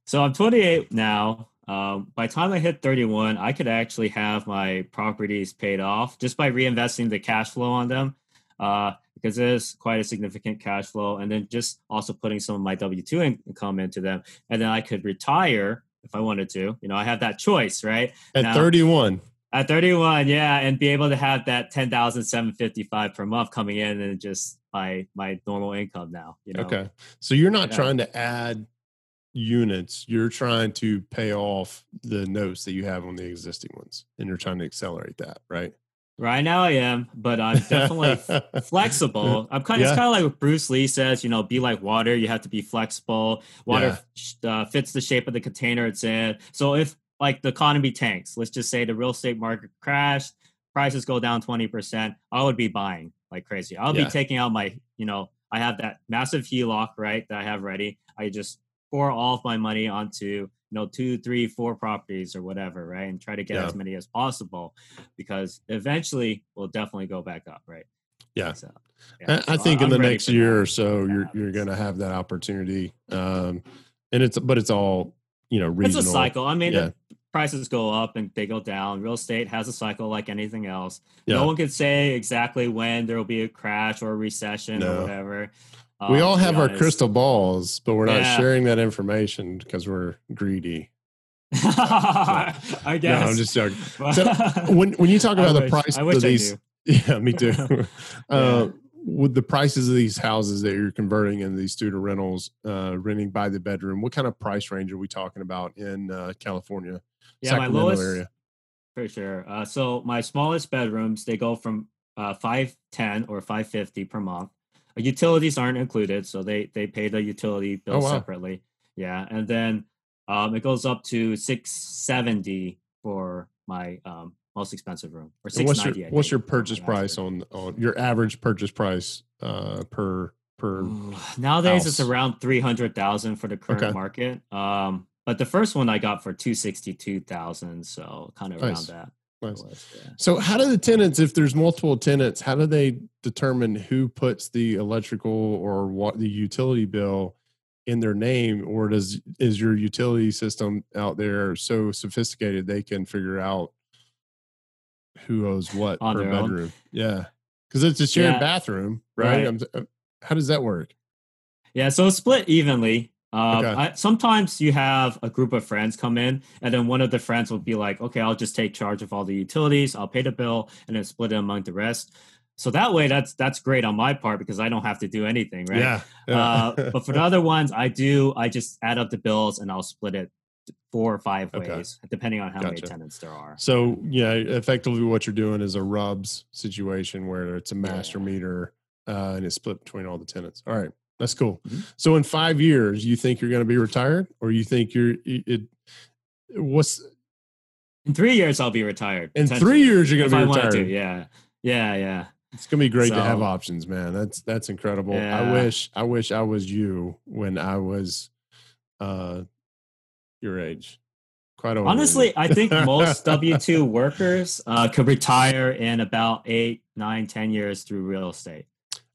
So I'm 28 now. By the time I hit 31, I could actually have my properties paid off just by reinvesting the cash flow on them, because it is quite a significant cash flow. And then just also putting some of my W-2 income into them. And then I could retire if I wanted to. You know, I have that choice, right? At now, 31. At 31, yeah. And be able to have that $10,755 per month coming in and just my normal income now. You know? Okay. So you're not trying to add units, you're trying to pay off the notes that you have on the existing ones, and you're trying to accelerate that, right? Right now I am, but I'm definitely flexible. I'm kind of, it's kind of like what Bruce Lee says, you know, be like water. You have to be flexible. Water fits the shape of the container it's in. So if like the economy tanks, let's just say the real estate market crashed, prices go down 20%, I would be buying like crazy. I'll be taking out my, you know, I have that massive HELOC, right, that I have ready. I just pour all of my money onto, you know, 2, 3, 4 properties or whatever, right? And try to get as many as possible, because eventually we'll definitely go back up, right? Yeah. So, I think so, in the next year or so, you're going to have that opportunity. And it's all, you know, regional. It's a cycle. I mean, the prices go up and they go down. Real estate has a cycle like anything else. Yeah. No one can say exactly when there will be a crash or a recession or whatever. We all have our crystal balls, but we're not sharing that information because we're greedy. So, I guess. No, I'm just joking. So when you talk about yeah, me too. With the prices of these houses that you're converting into these student rentals, renting by the bedroom, what kind of price range are we talking about in California? Yeah, Sacramento my lowest area. For sure. So my smallest bedrooms, they go from $510 or $550 per month. Utilities aren't included, so they pay the utility bill separately. Yeah, and then it goes up to $670 for my most expensive room, or $690. What's your purchase price on your average purchase price per? Nowadays, it's around $300,000 for the current market. But the first one I got for $262,000, so kind of around that. So how do the tenants, if there's multiple tenants, how do they determine who puts the electrical or what the utility bill in their name? Or is your utility system out there so sophisticated they can figure out who owes what per bedroom? Yeah. Because it's a shared bathroom, right? How does that work? Yeah, so it's split evenly. Sometimes you have a group of friends come in, and then one of the friends will be like, okay, I'll just take charge of all the utilities. I'll pay the bill and then split it among the rest. So that way that's great on my part because I don't have to do anything. Right. But for the other ones I just add up the bills and I'll split it 4 or 5 ways, depending on how many tenants there are. So effectively what you're doing is a RUBS situation where it's a master meter, and it's split between all the tenants. All right. That's cool. So in 5 years, you think you're going to be retired, or you think in 3 years, I'll be retired. In 3 years, you're going to be retired. Yeah. It's going to be great to have options, man. That's incredible. Yeah. I wish I was you when I was, your age. Quite old. Honestly, I think most W-2 workers, could retire in about 8, 9, 10 years through real estate.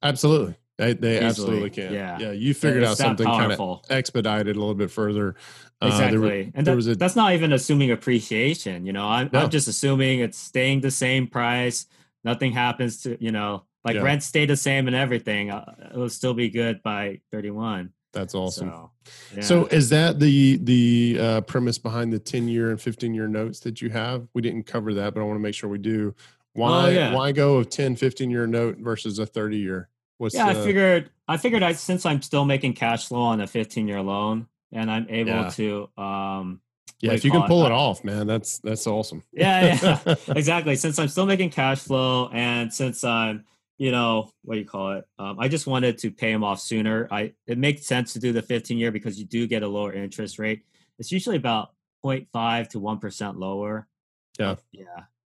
Absolutely. They absolutely can. Yeah. You figured out something kind of expedited a little bit further. Exactly. That's not even assuming appreciation. You know, I'm just assuming it's staying the same price. Nothing happens to, you know, like rent stay the same and everything. It'll still be good by 31. That's awesome. So is that the premise behind the 10 year and 15 year notes that you have? We didn't cover that, but I want to make sure we do. Why go of 10, 15 year note versus a 30 year? I figured since I'm still making cash flow on a 15-year loan, and I'm able to, if you can pull it off, man, that's awesome. Yeah, exactly. Since I'm still making cash flow, and since I'm, you know, I just wanted to pay them off sooner. It makes sense to do the 15-year because you do get a lower interest rate. It's usually about 0.5 to 1% lower. Yeah,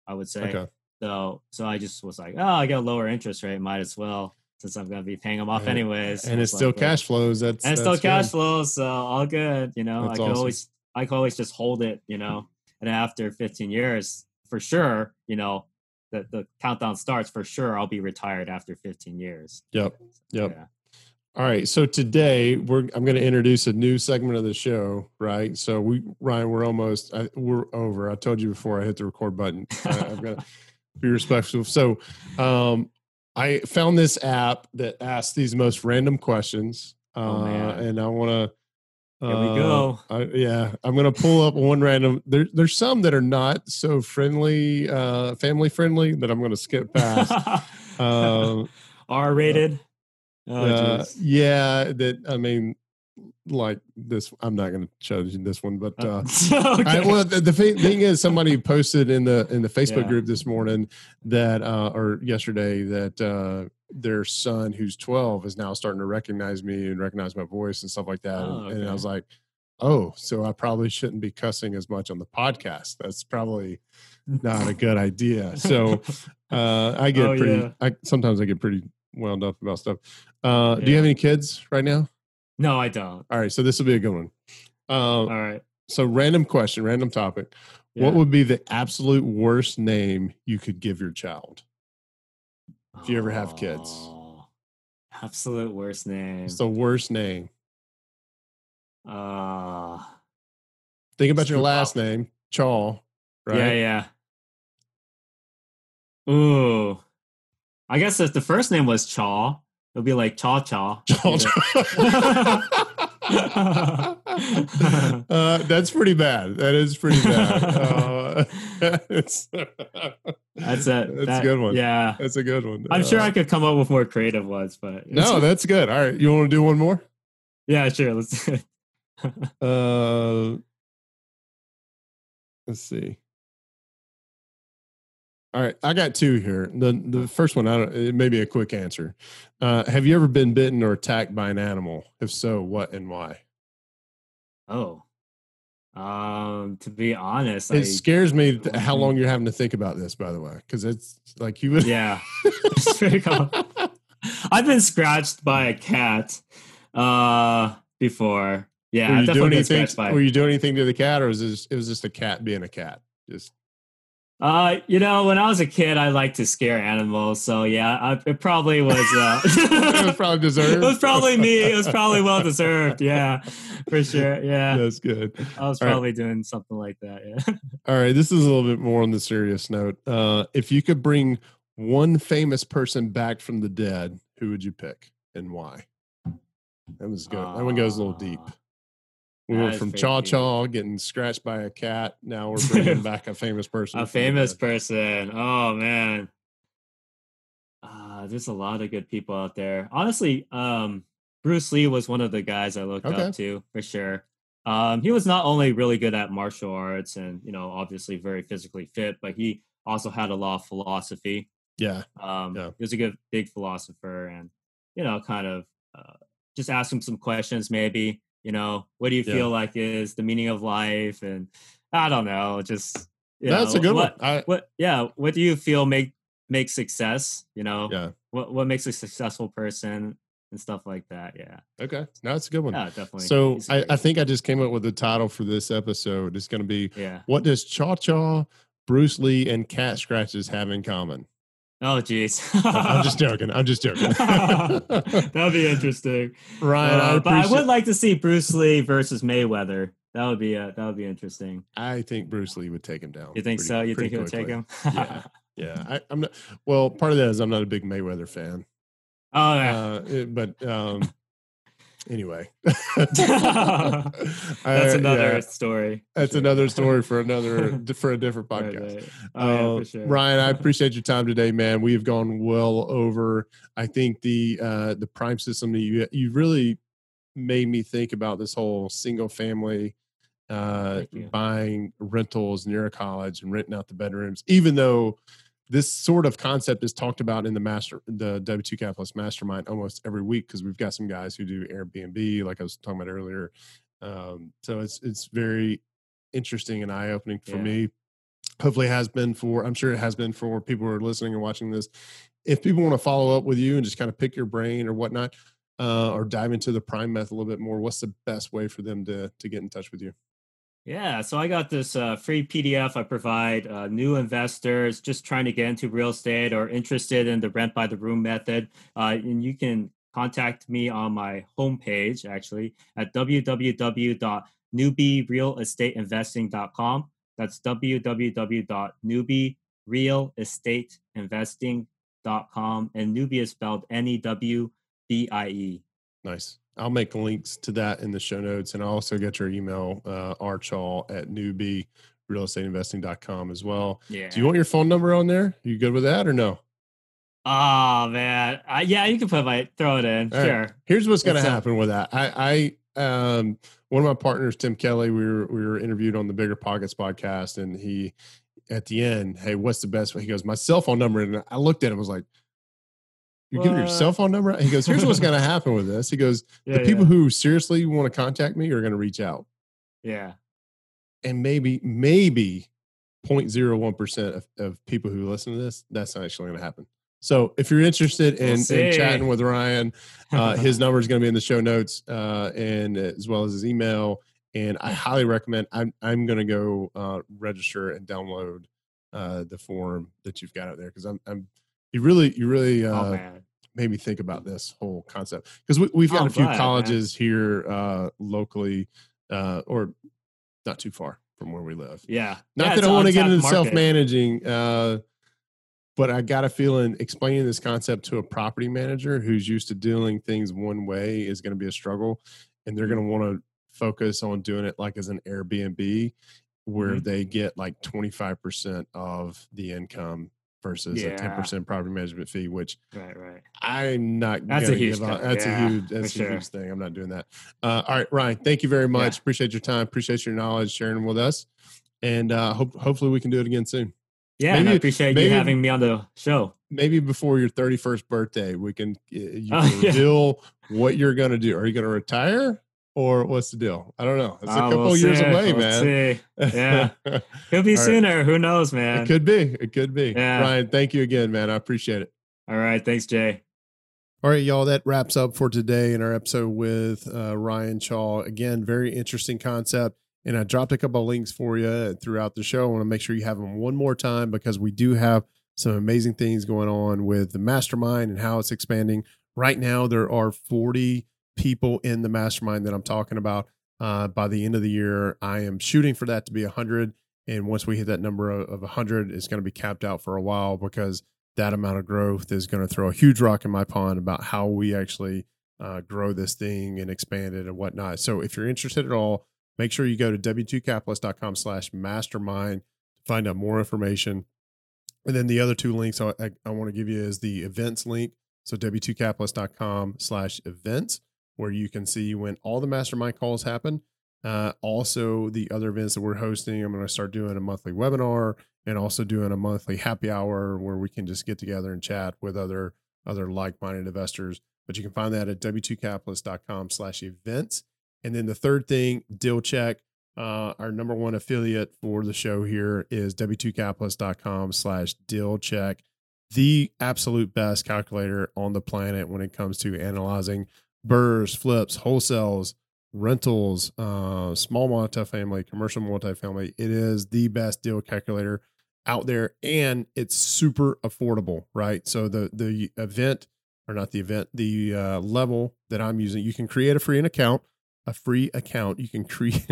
I would say. Okay. So I just was like, oh, I got a lower interest rate. Might as well, since I'm going to be paying them off anyways. And it's still like, cash flows. That's still cash flows. So all good. You know, that's I could always just hold it, you know, and after 15 years for sure, you know, the countdown starts for sure. I'll be retired after 15 years. Yep. Yeah. All right. So today I'm going to introduce a new segment of the show, right? So we're over. I told you before I hit the record button. I've got to be respectful. So I found this app that asks these most random questions, and I want to. Here we go. I'm going to pull up one random. There's some that are not so friendly, family friendly, that I'm going to skip past. R-rated. Like this, I'm not going to judge this one, but okay. The thing is, somebody posted in the Facebook group this morning that or yesterday that their son, who's 12, is now starting to recognize me and recognize my voice and stuff like that. And I was like, oh, so I probably shouldn't be cussing as much on the podcast. That's probably not a good idea. So I sometimes get pretty wound up about stuff. Do you have any kids right now? No, I don't. All right. So this will be a good one. All right. So random question, random topic. Yeah. What would be the absolute worst name you could give your child? If you ever have kids. Absolute worst name. It's the worst name. Think about your last name, Chaw, right? Yeah. Ooh. I guess if the first name was Chaw, it'll be like Chaw Chaw. That's pretty bad. That is pretty bad. That's a good one. Yeah, that's a good one. I'm sure I could come up with more creative ones, but no, that's good. All right, you want to do one more? Yeah, sure. Let's do it. Let's see. All right, I got two here. The first one, it may be a quick answer. Have you ever been bitten or attacked by an animal? If so, what and why? Oh, to be honest, it scares me how long you're having to think about this. By the way, because it's like you would. Yeah, it's pretty cool. I've been scratched by a cat before. Yeah, I've definitely been scratched by it. Were you doing anything to the cat, or was it just a cat being a cat? Just. You know, when I was a kid, I liked to scare animals. So yeah, it probably was, it was probably deserved. It was probably me. It was probably well deserved. Yeah, for sure. Yeah. That's good. I was probably doing something like that. Yeah. All right. This is a little bit more on the serious note. If you could bring one famous person back from the dead, who would you pick and why? That was good. That one goes a little deep. We went from Chaw Chaw getting scratched by a cat. Now we're bringing back a famous person. A famous person. Oh, man. There's a lot of good people out there. Honestly, Bruce Lee was one of the guys I looked up to for sure. He was not only really good at martial arts and, you know, obviously very physically fit, but he also had a lot of philosophy. Yeah. He was a good, big philosopher and, you know, kind of just ask him some questions maybe. You know, what do you feel like is the meaning of life? And I don't know, just that's a good one. What do you feel make success? You know, what makes a successful person and stuff like that? Yeah. Okay, no, that's a good one. Yeah, definitely. So I think I just came up with the title for this episode. It's going to be What does Chaw Chaw, Bruce Lee, and cat scratches have in common? Oh, geez. I'm just joking. That would be interesting. Ryan, I would like to see Bruce Lee versus Mayweather. That would be interesting. I think Bruce Lee would take him down. You think so? You think he would take him? Yeah. Well, part of that is I'm not a big Mayweather fan. Oh, yeah. Anyway, that's another story. That's another story for a different podcast. Right. Oh, yeah, for sure. Ryan, I appreciate your time today, man. We've gone well over. I think the prime system that you really made me think about this whole single family buying rentals near a college and renting out the bedrooms, even though this sort of concept is talked about in the W2 Capitalist Mastermind almost every week because we've got some guys who do Airbnb, like I was talking about earlier. So it's very interesting and eye-opening for me. hopefully has been for, I'm sure it has been for people who are listening and watching this. If people want to follow up with you and just kind of pick your brain or whatnot, or dive into the Prime Method a little bit more, what's the best way for them to get in touch with you? Yeah, so I got this free PDF I provide new investors just trying to get into real estate or interested in the rent by the room method. And you can contact me on my homepage, actually, at www.newbierealestateinvesting.com. That's www.newbierealestateinvesting.com. And newbie is spelled N-E-W-B-I-E. Nice. I'll make links to that in the show notes. And I'll also get your email, rchaw@newbierealestateinvesting.com as well. Yeah. Do you want your phone number on there? Are you good with that or no? Oh, man. Yeah, you can put throw it in. All sure. Right. Here's what's going to happen with that. I one of my partners, Tim Kelly, we were interviewed on the Bigger Pockets podcast, and he, at the end, hey, what's the best way? He goes, my cell phone number. And I looked at him, I was like, you're giving your cell phone number? He goes, here's what's going to happen with this. He goes, the people who seriously want to contact me are going to reach out. Yeah. And maybe 0.01% of people who listen to this, that's not actually going to happen. So if you're interested in chatting with Ryan, his number is going to be in the show notes, and as well as his email. And I highly recommend, I'm going to go register and download the form that you've got out there, because you really made me think about this whole concept, because we've got a few colleges here locally, or not too far from where we live. Yeah, not that I want to get into self-managing. But I got a feeling explaining this concept to a property manager who's used to doing things one way is going to be a struggle, and they're going to want to focus on doing it like as an Airbnb, where they get like 25% of the income versus a 10% property management fee, which I'm not going to give up. That's a huge thing. I'm not doing that. All right, Ryan, thank you very much. Yeah. Appreciate your time. Appreciate your knowledge sharing with us. And hopefully we can do it again soon. Yeah, maybe, and I appreciate you having me on the show. Maybe before your 31st birthday, you can reveal what you're going to do. Are you going to retire, or what's the deal? I don't know. It's a couple years away, man. We'll see. Yeah, could be sooner. Right. Who knows, man? It could be. It could be. Yeah. Ryan, thank you again, man. I appreciate it. All right. Thanks, Jay. All right, y'all, that wraps up for today in our episode with Ryan Chaw. Again, very interesting concept. And I dropped a couple of links for you throughout the show. I want to make sure you have them one more time, because we do have some amazing things going on with the mastermind and how it's expanding. Right now, there are 40 people in the mastermind that I'm talking about. By the end of the year, I am shooting for that to be 100. And once we hit that number of 100, it's going to be capped out for a while, because that amount of growth is going to throw a huge rock in my pond about how we actually grow this thing and expand it and whatnot. So if you're interested at all, make sure you go to w2capitalist.com/mastermind to find out more information. And then the other two links I want to give you is the events link. So w2capitalist.com/events, where you can see when all the mastermind calls happen. Also, the other events that we're hosting, I'm going to start doing a monthly webinar, and also doing a monthly happy hour where we can just get together and chat with other like-minded investors. But you can find that at w2capitalist.com/events. And then the third thing, DealCheck, our number one affiliate for the show here, is w2capitalist.com/DealCheck, the absolute best calculator on the planet when it comes to analyzing burrs, flips, wholesales, rentals, small multifamily, commercial multifamily. It is the best deal calculator out there, and it's super affordable, right? So the level that I'm using, you can create a free account. You can create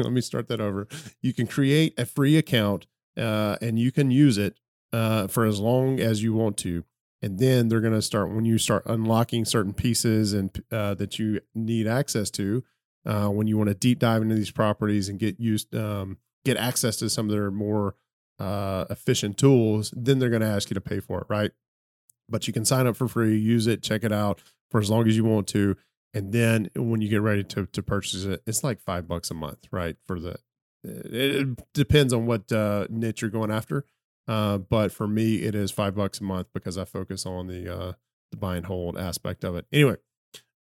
a free account, and you can use it for as long as you want to. And then they're going to start, when you start unlocking certain pieces and that you need access to, when you want to deep dive into these properties and get access to some of their more efficient tools, then they're going to ask you to pay for it, right? But you can sign up for free, use it, check it out for as long as you want to. And then when you get ready to purchase it, it's like $5 a month, right? It depends on what niche you're going after. But for me, it is $5 a month, because I focus on the buy and hold aspect of it. Anyway,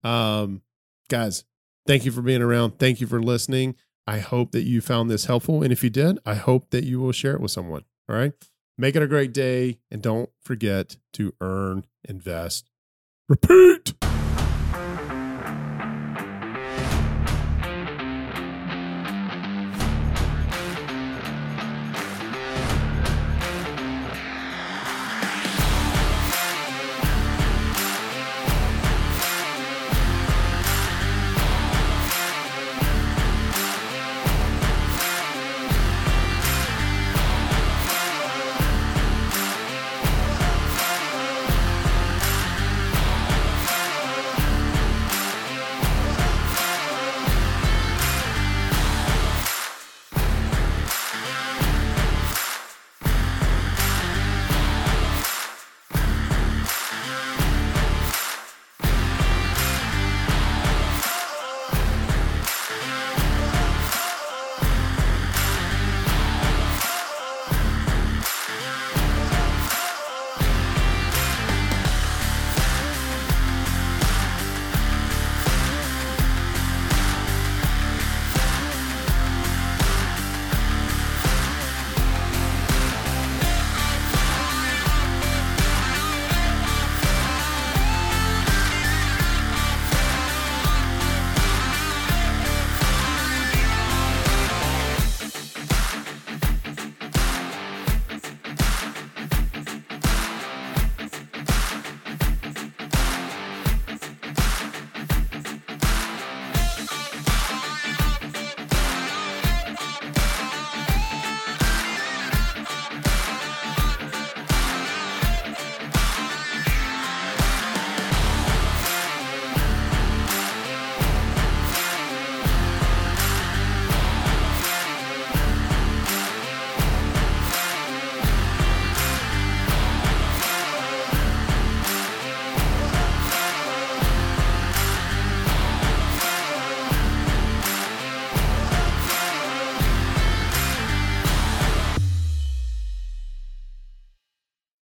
guys, thank you for being around. Thank you for listening. I hope that you found this helpful. And if you did, I hope that you will share it with someone. All right. Make it a great day. And don't forget to earn, invest, repeat.